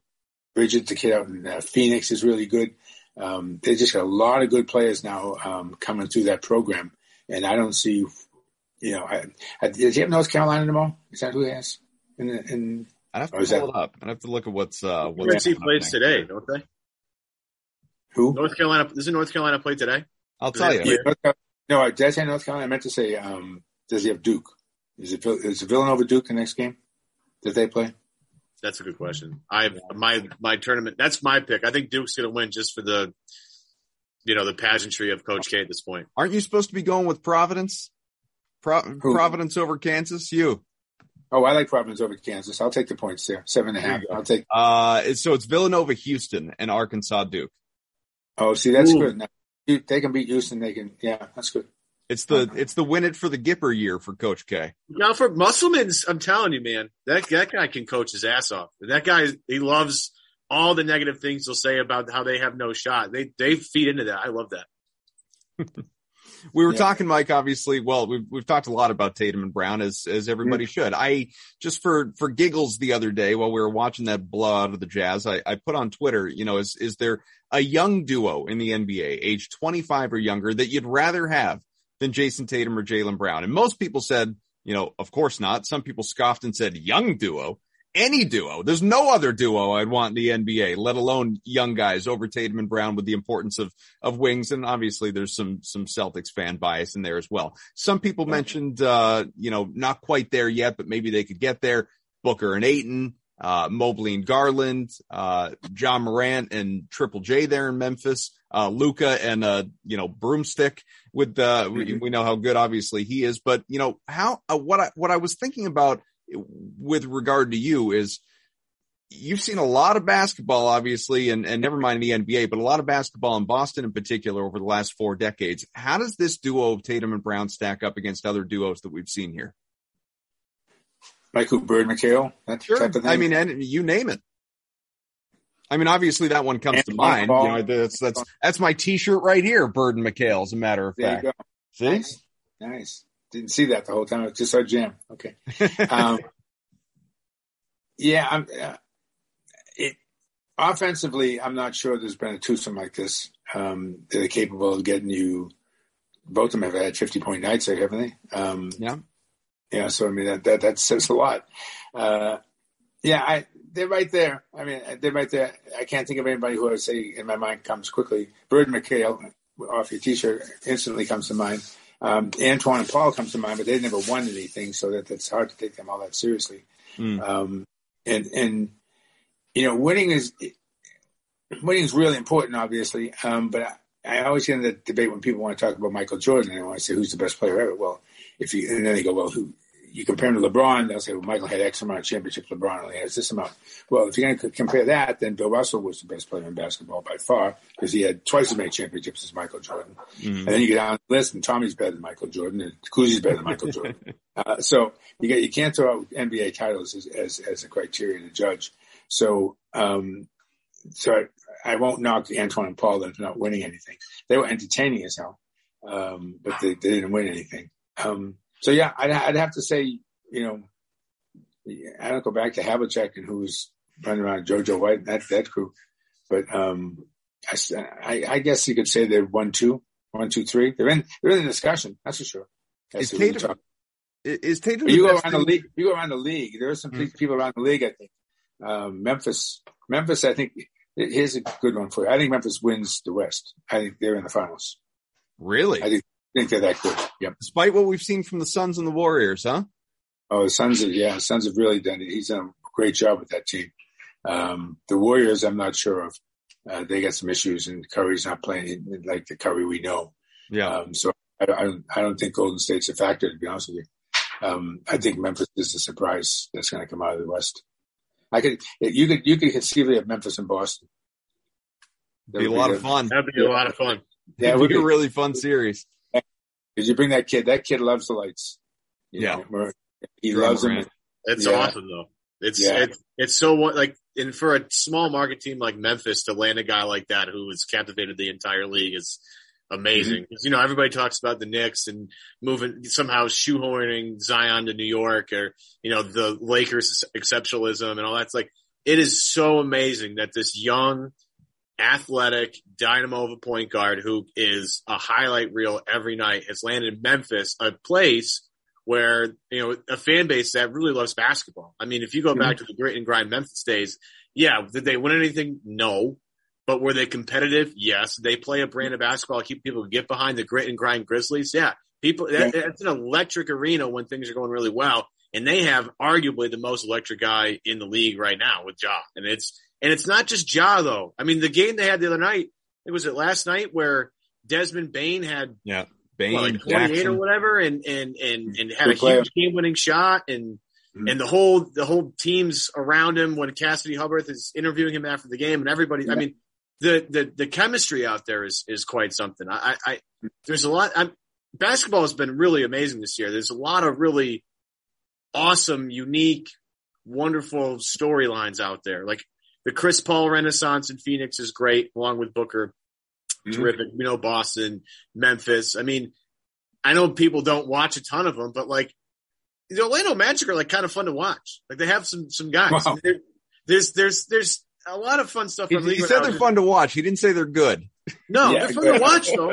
Bridget, the kid out in uh, Phoenix, is really good. Um, they just got a lot of good players now um, coming through that program. And I don't see, you know, I, I, does he have North Carolina tomorrow? Is that who he has? In, in, I'd have to pull that, it up. I'd have to look at what's uh, what's he plays today, don't they? Who? North Carolina. Doesn't North Carolina play today? I'll tell you. Yeah. No, did I say North Carolina? I meant to say, um, does he have Duke? Is it is it Villanova Duke the next game that they play? That's a good question. I my my tournament. That's my pick. I think Duke's going to win just for the, you know, the pageantry of Coach K at this point. Aren't you supposed to be going with Providence? Pro- Providence over Kansas? You? Oh, I like Providence over Kansas. I'll take the points there. Seven and a half. I'll take. Uh, so it's Villanova, Houston, and Arkansas Duke. Oh, see, that's Ooh. good. Now, they can beat Houston. They can, yeah, that's good. It's the it's the win it for the Gipper year for Coach K. Now for Musselman's, I'm telling you, man, that that guy can coach his ass off. That guy, he loves all the negative things he'll say about how they have no shot. They they feed into that. I love that. We were yeah. talking, Mike, obviously. Well, we've, we've talked a lot about Tatum and Brown, as as everybody mm-hmm. should. I just for for giggles the other day while we were watching that blowout of the Jazz, I, I put on Twitter, you know, is is there a young duo in the N B A, age twenty-five or younger, that you'd rather have than Jayson Tatum or Jaylen Brown? And most people said, you know, of course not. Some people scoffed and said, young duo, any duo. There's no other duo I'd want in the N B A, let alone young guys over Tatum and Brown, with the importance of, of wings. And obviously there's some, some Celtics fan bias in there as well. Some people mentioned, uh, you know, not quite there yet, but maybe they could get there. Booker and Ayton, uh, Mobley and Garland, uh, John Morant and Triple J there in Memphis, uh, Luka and, uh, you know, Broomstick with, uh, mm-hmm. we, we know how good obviously he is, but you know, how, uh, what I, what I was thinking about with regard to you is you've seen a lot of basketball, obviously, and, and never mind the N B A, but a lot of basketball in Boston in particular over the last four decades. How does this duo of Tatum and Brown stack up against other duos that we've seen here? Like who, Bird McHale? That sure. type of thing? I mean, and you name it. I mean, obviously that one comes and to mind. You know, that's, that's, that's my t-shirt right here, Bird and McHale, as a matter of there fact. You go. See? Nice. Nice. Didn't see that the whole time. It's just our jam. Okay. Um, yeah. I'm, uh, it, offensively, I'm not sure there's been a twosome like this. Um, they're capable of getting you. Both of them have had fifty-point nights, haven't they? Um, yeah. Yeah. So, I mean, that, that, that says a lot. Uh, yeah. I, they're right there. I mean, they're right there. I can't think of anybody who I would say in my mind comes quickly. Bird McHale off your T-shirt instantly comes to mind. Um, Antoine and Paul comes to mind, but they never won anything, so that it's hard to take them all that seriously. Mm. Um, and and you know, winning is winning is really important, obviously. Um, but I, I always get in the debate when people want to talk about Michael Jordan, and I want to say who's the best player ever. Well, if you and then they go, well, who you compare him to LeBron? They'll say, well, Michael had X amount of championships. LeBron only has this amount. Well, if you're going to compare that, then Bill Russell was the best player in basketball by far because he had twice as many championships as Michael Jordan. Mm-hmm. And then you get down the list, and Tommy's better than Michael Jordan, and Cousie's better than Michael Jordan. Uh, so you get, you can't throw out N B A titles as as, as a criteria to judge. So, um, so I, I won't knock Antoine and Paul for not winning anything. They were entertaining as hell, um, but they, they didn't win anything. Um, So, yeah, I'd, I'd have to say, you know, I don't go back to Havlicek and who was running around JoJo White and that, that crew. But um, I, I, I guess you could say they're one, two, one, two, three. They're in, they're in the discussion, that's for sure. That's is, Tatum, is Tatum the you go around the league? You go around the league. There are some mm-hmm. people around the league, I think. Um, Memphis, Memphis, I think, here's a good one for you. I think Memphis wins the West. I think they're in the finals. Really? I think. I think they're that good. Yep. Despite what we've seen from the Suns and the Warriors, huh? Oh, the Suns have, yeah, the Suns have really done it. He's done a great job with that team. Um, the Warriors, I'm not sure of. Uh, they got some issues, and Curry's not playing like the Curry we know. Yeah. Um, so I, I, I don't think Golden State's a factor, to be honest with you. Um, I think Memphis is a surprise that's going to come out of the West. I could, you could, you could conceivably have Memphis and Boston. That'd be a lot be of fun. That'd be a lot of fun. Yeah, it would be a really fun series. Because you bring that kid, that kid loves the lights. You yeah, know, he Drew loves Morant. Them. It's yeah. awesome, though. It's, yeah. it's it's so like, and for a small market team like Memphis to land a guy like that who has captivated the entire league is amazing. Because mm-hmm. you know everybody talks about the Knicks and moving somehow shoehorning Zion to New York or you know the Lakers exceptionalism and all that's like it is so amazing that this young. Athletic dynamo of a point guard who is a highlight reel every night has landed in Memphis, a place where, you know, a fan base that really loves basketball. I mean, if you go back to the grit and grind Memphis days, yeah, did they win anything? No. But were they competitive? Yes. They play a brand of basketball, keep people get behind the grit and grind Grizzlies. Yeah. People, that, that's an electric arena when things are going really well. And they have arguably the most electric guy in the league right now with Ja. And it's, And it's not just Ja, though. I mean, the game they had the other night, it was it last night where Desmond Bane had yeah, Bane, what, like twenty-eight Jackson. Or whatever and, and, and, and had Good a player. Huge game-winning shot. And mm-hmm. and the whole the whole team's around him when Cassidy Hubbard is interviewing him after the game and everybody yeah. – I mean, the, the, the chemistry out there is is quite something. I, I There's a lot – basketball has been really amazing this year. There's a lot of really awesome, unique, wonderful storylines out there. Like, the Chris Paul renaissance in Phoenix is great, along with Booker. Mm-hmm. Terrific. You know, Boston, Memphis. I mean, I know people don't watch a ton of them, but, like, the Orlando Magic are, like, kind of fun to watch. Like, they have some some guys. Wow. I mean, there's there's there's a lot of fun stuff. He, he said right they're fun to watch. He didn't say they're good. No, yeah, they're fun to watch, though.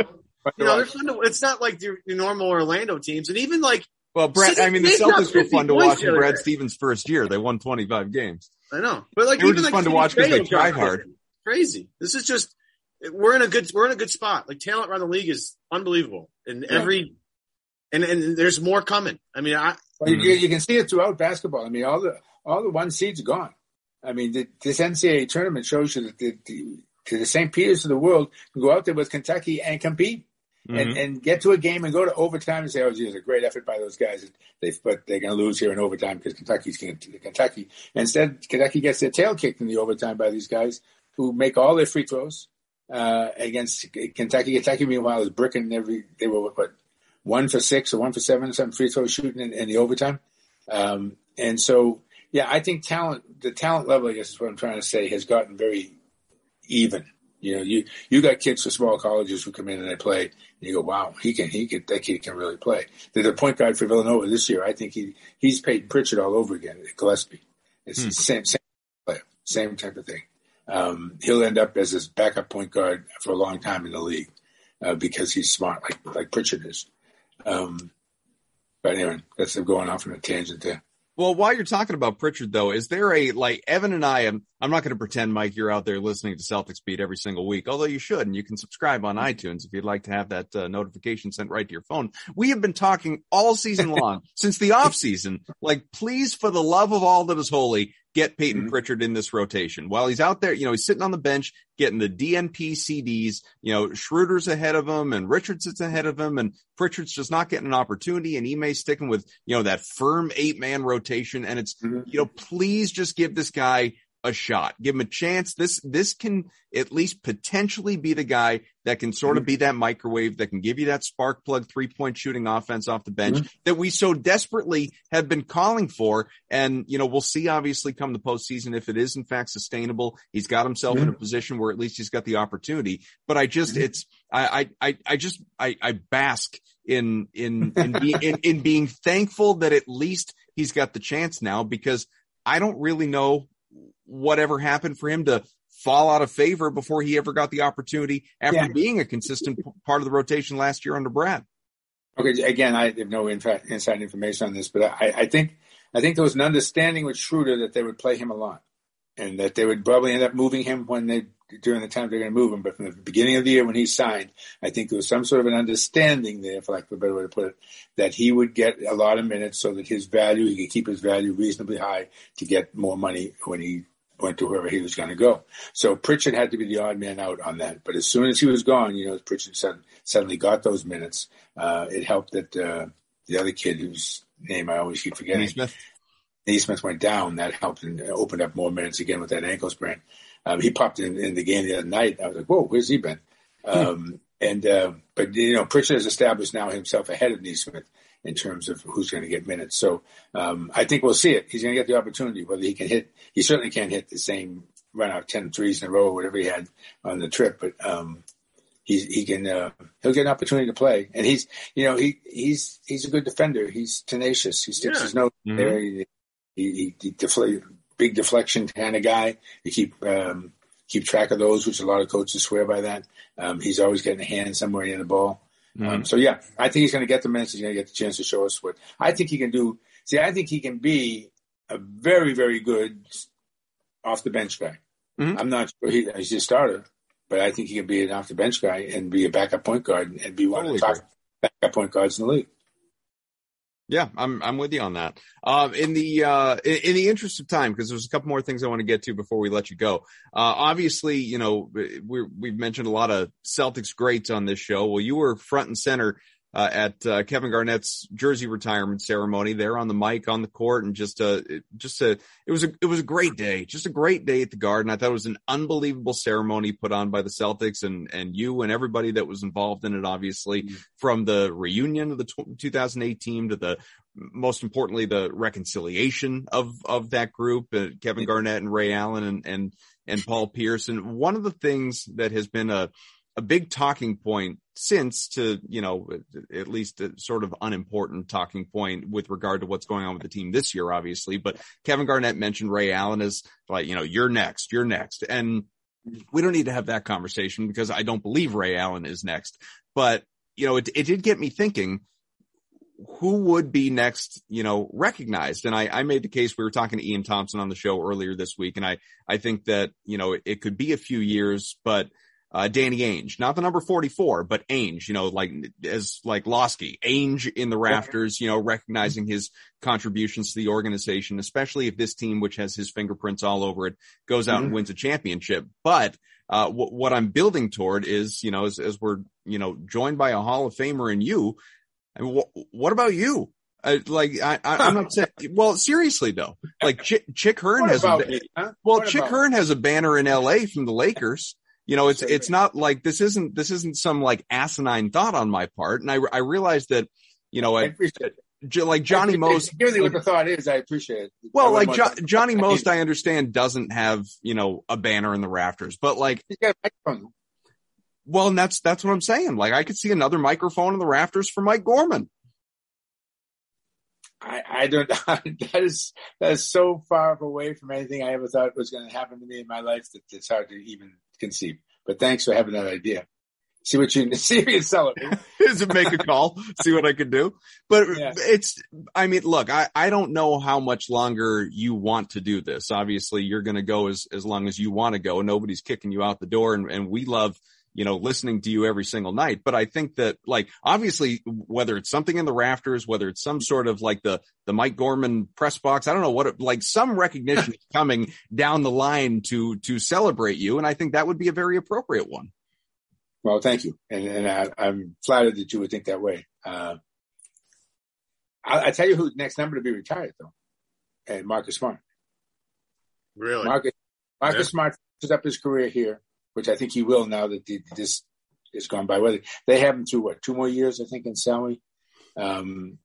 You know, they're fun to – it's not like your normal Orlando teams. And even, like – Well, Brad, I mean, the Celtics were fun to watch in Brad Stevens' first year. They won twenty-five games. I know, but like, it was like fun to watch because they tried hard. Crazy. This is just we're in a good we're in a good spot. Like talent around the league is unbelievable, and yeah. every and and there's more coming. I mean, I well, you, you can see it throughout basketball. I mean, all the all the one seeds are gone. I mean, the, this N C double A tournament shows you that the, the, the Saint Peters of the world can go out there with Kentucky and compete. Mm-hmm. And, and get to a game and go to overtime and say, oh, geez, a great effort by those guys. They, but they're going to lose here in overtime because Kentucky's going to Kentucky. Instead, Kentucky gets their tail kicked in the overtime by these guys who make all their free throws uh, against Kentucky. Kentucky, meanwhile, is bricking every – they were, what, one for six or one for seven or something free throw shooting in, in the overtime. Um, and so, yeah, I think talent – the talent level, I guess is what I'm trying to say, has gotten very even. You know, you, you got kids for small colleges who come in and they play, and you go, wow, he can, he can, that kid can really play. They're the point guard for Villanova this year. I think he, he's Peyton Pritchard all over again at Gillespie. It's hmm. the same, same player, same type of thing. Um, he'll end up as his backup point guard for a long time in the league, uh, because he's smart, like, like Pritchard is. Um, but anyway, that's going off on a tangent there. Well, while you're talking about Pritchard, though, is there a, like, Evan and I, am, I'm not going to pretend, Mike, you're out there listening to Celtics Beat every single week, although you should, and you can subscribe on iTunes if you'd like to have that uh, notification sent right to your phone. We have been talking all season long, since the offseason, like, please, for the love of all that is holy, get Peyton mm-hmm. Pritchard in this rotation. While he's out there, you know, he's sitting on the bench getting the D N P C Ds, you know, Schroeder's ahead of him and Richardson's ahead of him and Pritchard's just not getting an opportunity, and Ime's sticking with, you know, that firm eight-man rotation. And it's, mm-hmm. you know, please just give this guy a shot. Give him a chance. This, this can at least potentially be the guy that can sort of be that microwave that can give you that spark plug three-point shooting offense off the bench mm-hmm. that we so desperately have been calling for. And, you know, we'll see obviously come the postseason if it is in fact sustainable. He's got himself mm-hmm. in a position where at least he's got the opportunity. But I just, mm-hmm. it's, I, I, I just, I, I bask in, in, in, be, in, in being thankful that at least he's got the chance now, because I don't really know whatever happened for him to fall out of favor before he ever got the opportunity after yeah. being a consistent part of the rotation last year under Brad. Okay. Again, I have no inf- inside information on this, but I, I think, I think there was an understanding with Schroeder that they would play him a lot and that they would probably end up moving him when they, during the time they're going to move him. But from the beginning of the year when he signed, I think there was some sort of an understanding there, for lack of a better way to put it, that he would get a lot of minutes so that his value, he could keep his value reasonably high to get more money when he went to wherever he was going to go. So Pritchard had to be the odd man out on that. But as soon as he was gone, you know, Pritchard sudden, suddenly got those minutes. Uh, it helped that uh, the other kid whose name I always keep forgetting, Neesmith. Neesmith went down. That helped and opened up more minutes again with that ankle sprain. Um, he popped in, in the game the other night. I was like, whoa, where's he been? Um, yeah. And uh, but, you know, Pritchard has established now himself ahead of Neesmith in terms of who's going to get minutes. So um, I think we'll see it. He's going to get the opportunity, whether he can hit. He certainly can't hit the same run out ten threes in a row or whatever he had on the trip, but um, he, he can, uh, he'll get an opportunity to play. And he's, you know, he he's he's a good defender. He's tenacious. He sticks yeah. his nose mm-hmm. there. He, he, he deflate, big deflection kind of guy. You keep, um, keep track of those, which a lot of coaches swear by that. Um, he's always getting a hand somewhere near the ball. Mm-hmm. Um, so, yeah, I think he's going to get the minutes. He's going to get the chance to show us what I think he can do. See, I think he can be a very, very good off-the-bench guy. Mm-hmm. I'm not sure he, he's a starter, but I think he can be an off-the-bench guy and be a backup point guard and be one totally of the top agree. backup point guards in the league. Yeah, I'm I'm with you on that. Um, in the uh, in, in the interest of time, because there's a couple more things I want to get to before we let you go. Uh, obviously, you know, we we've mentioned a lot of Celtics greats on this show. Well, you were front and center uh, at uh, Kevin Garnett's jersey retirement ceremony, there on the mic, on the court, and just uh just a it was a it was a great day, just a great day at the Garden. I thought it was an unbelievable ceremony put on by the Celtics and and you and everybody that was involved in it. Obviously, mm-hmm. from the reunion of the twenty eighteen team to the most importantly the reconciliation of of that group, uh, Kevin Garnett and Ray Allen and and and Paul Pierce. And one of the things that has been a a big talking point since, to, you know, at least a sort of unimportant talking point with regard to what's going on with the team this year, obviously, but Kevin Garnett mentioned Ray Allen as like, you know, you're next, you're next. And we don't need to have that conversation because I don't believe Ray Allen is next, but you know, it, it did get me thinking, who would be next, you know, recognized? And I, I made the case, we were talking to Ian Thompson on the show earlier this week. And I, I think that, you know, it, it could be a few years, but Uh, Danny Ainge, not the number forty-four, but Ainge, you know, like as like Losky, Ainge in the rafters, you know, recognizing his contributions to the organization, especially if this team, which has his fingerprints all over it, goes out mm-hmm. and wins a championship. But uh, w- what I'm building toward is, you know, as, as we're, you know, joined by a Hall of Famer in you, I mean, wh- what about you? I, like I, I, I'm not saying. Well, seriously though, like Ch- Chick Hearn has. A, me, huh? Well, what Chick Hearn has a banner in L A from the Lakers. You know, it's, it's not like this isn't, this isn't some like asinine thought on my part. And I, I realized that, you know, I, I appreciate it. Like Johnny Most. Really what the thought is. I appreciate it. Well, like jo- Johnny Most, I understand doesn't have, you know, a banner in the rafters, but like, he's got a microphone. Well, and that's, that's what I'm saying. Like I could see another microphone in the rafters for Mike Gorman. I, I don't, that is, that is so far away from anything I ever thought was going to happen to me in my life that it's hard to even conceive. But thanks for having that idea. see what you see what you're selling me. Just make a call, see what I can do. But yeah. it's, I mean, look, I, I don't know how much longer you want to do this. Obviously, you're going to go as, as long as you want to go. Nobody's kicking you out the door. And, and we love, you know, listening to you every single night. But I think that, like, obviously, whether it's something in the rafters, whether it's some sort of like the, the Mike Gorman press box, I don't know what, it, like some recognition is coming down the line to, to celebrate you. And I think that would be a very appropriate one. Well, thank you. And, and I, I'm flattered that you would think that way. Uh, I, I tell you who's next number to be retired, though. And Marcus Smart. Really? Marcus, Marcus yeah. Smart finishes up his career here, which I think he will now that the, this is gone by. Whether they have him through, what, two more years, I think, in salary? Um,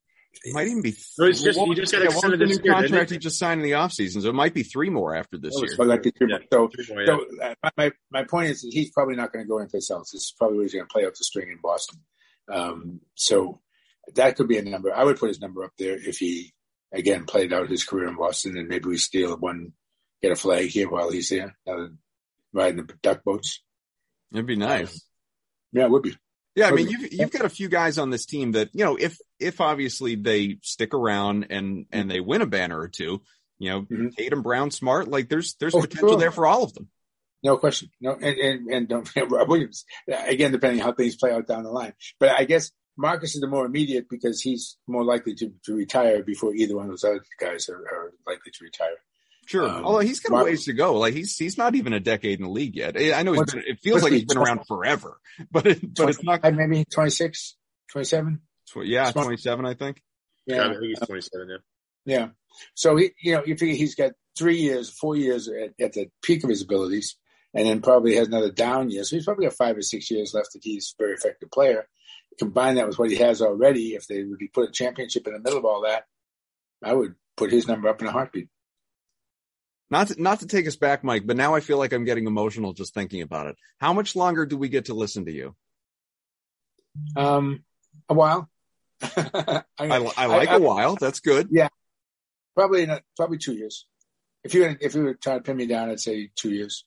it might even be three. It's just, you just got yeah, extended this year, contract he just signed in the offseason, so it might be three more after this year. So, like the two yeah, so, two more, yeah. so uh, my, my point is that he's probably not going to go anyplace else. This is probably where he's going to play out the string in Boston. Um, so that could be a number. I would put his number up there if he, again, played out his career in Boston, and maybe we steal one, get a flag here while he's there. Uh, Riding the duck boats. It'd be nice. Yeah, it would be. Yeah, I mean, you've, you've got a few guys on this team that, you know, if, if obviously they stick around and, and they win a banner or two, you know, mm-hmm. Tatum, Brown, Smart, like there's, there's oh, potential sure. there for all of them. No question. No, and, and, and don't forget Rob Williams. Again, depending on how things play out down the line. But I guess Marcus is the more immediate because he's more likely to, to retire before either one of those other guys are, are likely to retire. Sure. Um, Although he's got Marcus, ways to go. Like he's, he's not even a decade in the league yet. I know he's been, it feels like he's been around forever, but, it, but it's not. Maybe twenty-six, twenty-seven Tw- yeah. Smart. twenty-seven I think. Yeah. yeah I think he's twenty-seven Yeah. Yeah. So he, you know, you figure he's got three years, four years at, at the peak of his abilities and then probably has another down year. So he's probably got five or six years left that he's a very effective player. Combine that with what he has already. If they would be put a championship in the middle of all that, I would put his number up in a heartbeat. Not to, not to take us back, Mike, but now I feel like I'm getting emotional just thinking about it. How much longer do we get to listen to you? Um, a while. I, I, I like I, a while. That's good. Yeah, probably not, probably two years. If you if you were trying to pin me down, I'd say two years.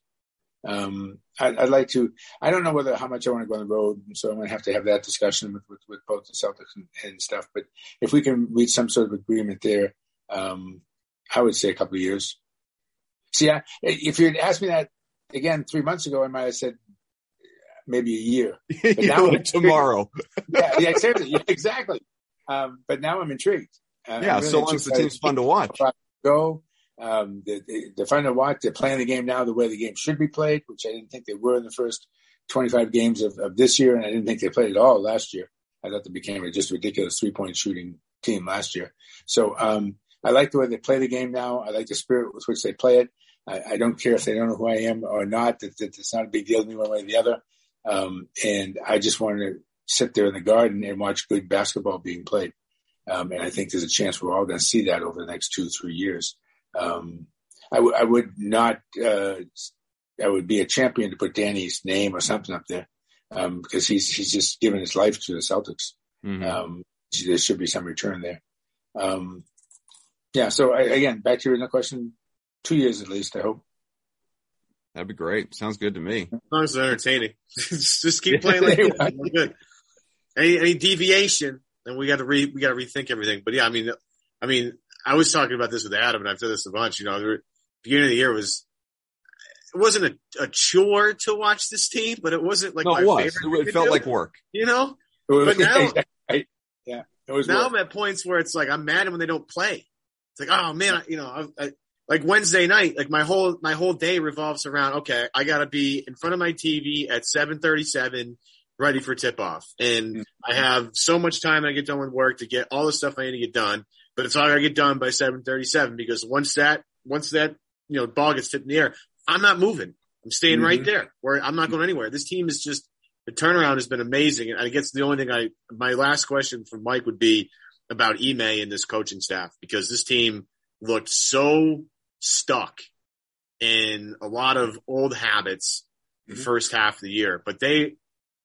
Um, I, I'd like to. I don't know whether how much I want to go on the road, so I'm going to have to have that discussion with with, with both the Celtics and, and stuff. But if we can reach some sort of agreement there, um, I would say a couple of years. See, I, if you had asked me that again three months ago, I might have said maybe a year. But now like tomorrow. yeah, yeah, exactly. Yeah, exactly. Um, but now I'm intrigued. Uh, yeah, I'm really so long as the team's fun to watch. Go. Um, they're, they're fun to watch. They're playing the game now the way the game should be played, which I didn't think they were in the first twenty-five games of, of this year, and I didn't think they played at all last year. I thought they became a just ridiculous three-point shooting team last year. So um, I like the way they play the game now. I like the spirit with which they play it. I, I don't care if they don't know who I am or not. That, that it's not a big deal to me one way or the other. Um, and I just want to sit there in the garden and watch good basketball being played. Um, and I think there's a chance we're all going to see that over the next two, three years. Um, I, w- I would not. Uh, I would be a champion to put Danny's name or something up there um, because he's he's just given his life to the Celtics. Mm-hmm. Um, there should be some return there. Um, yeah. So I, again, back to your original question. Two years at least, I hope. That'd be great. Sounds good to me. Sounds entertaining. Just keep playing like that. We're good. Any, any deviation, and we got to re we got to rethink everything. But yeah, I mean, I mean, I was talking about this with Adam, and I've done this a bunch. You know, the beginning of the year was it wasn't a, a chore to watch this team, but it wasn't like no, my it was. favorite. It felt like work, you know. But now, right. yeah, it was now work. I'm at points where it's like I'm mad when they don't play. It's like, oh man, I, you know, I. I Like Wednesday night, like my whole, my whole day revolves around, okay, I gotta be in front of my T V at seven thirty-seven ready for tip off. And mm-hmm. I have so much time I get done with work to get all the stuff I need to get done, but it's all gotta get done by seven thirty-seven because once that, once that, you know, ball gets tipped in the air, I'm not moving. I'm staying mm-hmm. right there where I'm not going anywhere. This team is just, the turnaround has been amazing. And I guess the only thing I, my last question from Mike would be about Ime and this coaching staff because this team looked so stuck in a lot of old habits the mm-hmm. first half of the year, but they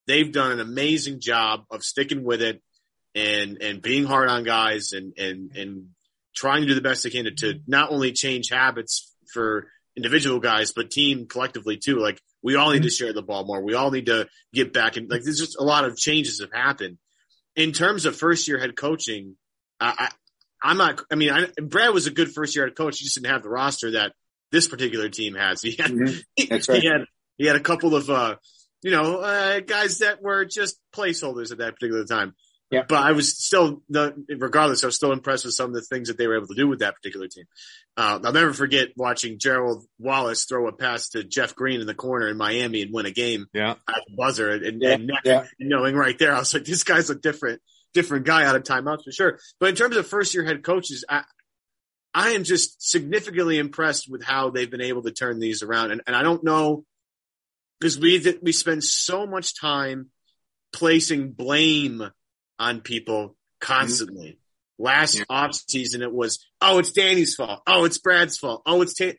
they've done an amazing job of sticking with it and and being hard on guys and and and trying to do the best they can to, to not only change habits for individual guys but team collectively too. Like We all need to share the ball more. We all need to get back. And like, there's just a lot of changes have happened in terms of first year head coaching. I, I I'm not, I mean, I, Brad was a good first year head coach. He just didn't have the roster that this particular team has. He had, mm-hmm. he, right. he had, he had a couple of, uh, you know, uh, guys that were just placeholders at that particular time. Yeah. But I was still, regardless, I was still impressed with some of the things that they were able to do with that particular team. Uh, I'll never forget watching Gerald Wallace throw a pass to Jeff Green in the corner in Miami and win a game yeah. at the buzzer. And, yeah. and, yeah. and knowing right there, I was like, this guy's a different different guy out of timeouts for sure. But in terms of first-year head coaches, I I am just significantly impressed with how they've been able to turn these around. And, and I don't know, because we, we spend so much time placing blame on people constantly. Mm-hmm. Last yeah. offseason, it was, oh, it's Danny's fault. Oh, it's Brad's fault. Oh, it's Tate.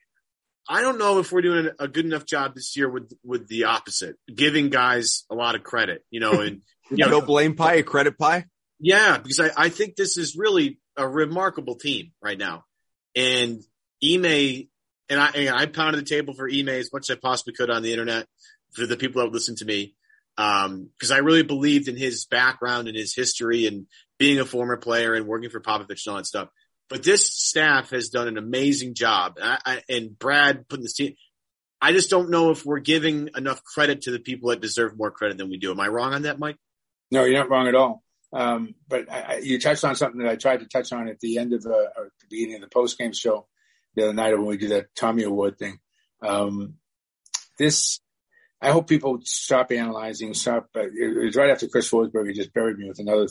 I don't know if we're doing a good enough job this year with, with the opposite, giving guys a lot of credit, you know, and you know, no blame pie, a credit pie. Yeah. Because I, I think this is really a remarkable team right now. And Ime, and I, and I pounded the table for Ime as much as I possibly could on the internet for the people that would listen to me. Um, cause I really believed in his background and his history and being a former player and working for Popovich and all that stuff. But this staff has done an amazing job. I, I, and Brad putting this team, I just don't know if we're giving enough credit to the people that deserve more credit than we do. Am I wrong on that, Mike? No, you're not wrong at all. Um, but I, you touched on something that I tried to touch on at the end of the, or at the beginning of the post-game show the other night when we did that Tommy Award thing. Um, this, I hope people stop analyzing, stop. Uh, it was right after Chris Forsberg just buried me with another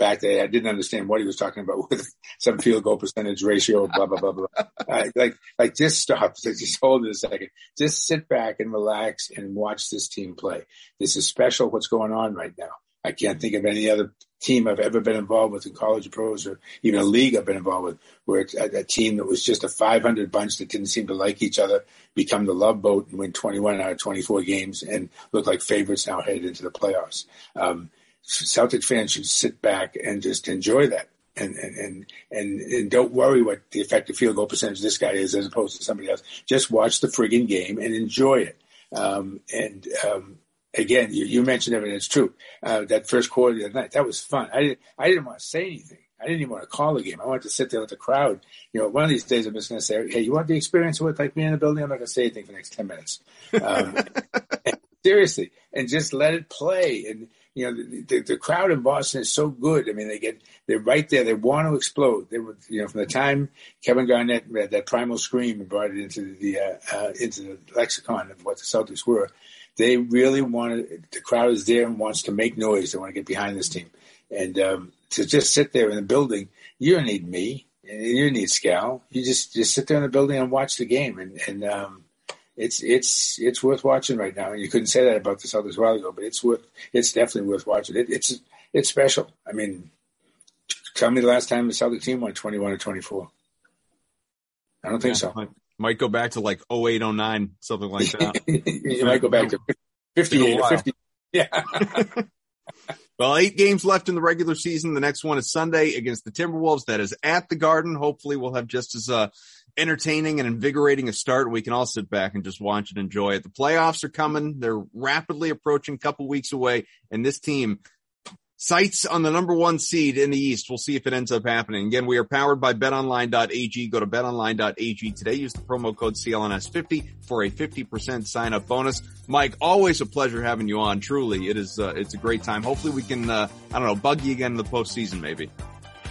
fact that I didn't understand what he was talking about with some field goal percentage ratio, blah, blah, blah, blah. uh, like, like just stop. Like, just hold it a second. Just sit back and relax and watch this team play. This is special what's going on right now. I can't think of any other team I've ever been involved with in college pros or even a league I've been involved with where it's a, a team that was just a five hundred bunch that didn't seem to like each other, become the love boat and win twenty-one out of twenty-four games and look like favorites now headed into the playoffs. Um, Celtic fans should sit back and just enjoy that and, and, and, and, and don't worry what the effective field goal percentage this guy is as opposed to somebody else. Just watch the friggin' game and enjoy it. Um, and, um, Again, you, you mentioned everything. It's true. Uh, that first quarter of the night, that was fun. I didn't, I didn't want to say anything. I didn't even want to call the game. I wanted to sit there with the crowd. You know, one of these days I'm just going to say, hey, you want the experience of what it's like being in the building? I'm not going to say anything for the next ten minutes. Um, and, seriously. And just let it play. And, you know, the, the, the crowd in Boston is so good. I mean, they get, they're right there. They want to explode. They were, you know, from the time Kevin Garnett read that primal scream and brought it into the, uh, uh, into the lexicon of what the Celtics were. They really want to, the crowd is there and wants to make noise. They want to get behind this team. And um, to just sit there in the building, you don't need me. You don't need Scal. You just, just sit there in the building and watch the game. And, and um, it's it's it's worth watching right now. And you couldn't say that about the Celtics a while ago, but it's worth it's definitely worth watching. It, it's it's special. I mean, tell me the last time the Celtics team won twenty-one or twenty-four. I don't think yeah, so. Might, might go back to like oh eight, oh nine, something like that. You might go back to fifty-eight or fifty. Yeah. Well, eight games left in the regular season. The next one is Sunday against the Timberwolves. That is at the Garden. Hopefully we'll have just as uh, entertaining and invigorating a start. We can all sit back and just watch and enjoy it. The playoffs are coming. They're rapidly approaching, a couple weeks away. And this team sights on the number one seed in the East. We'll see if it ends up happening. Again, we are powered by bet online dot a g. Go to bet online dot a g today. Use the promo code C L N S fifty for a fifty percent sign-up bonus. Mike, always a pleasure having you on. Truly, it is, uh, it's a great time. Hopefully we can, uh, I don't know, bug you again in the postseason maybe.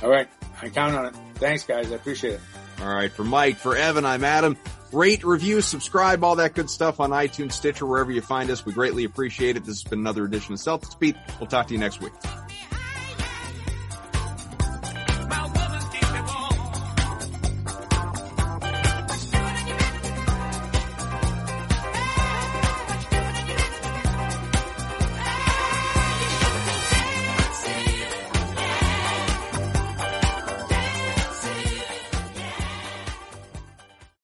All right. I count on it. Thanks, guys. I appreciate it. All right. For Mike, for Evan, I'm Adam. Rate, review, subscribe, all that good stuff on iTunes, Stitcher, wherever you find us. We greatly appreciate it. This has been another edition of Celtics Beat. We'll talk to you next week.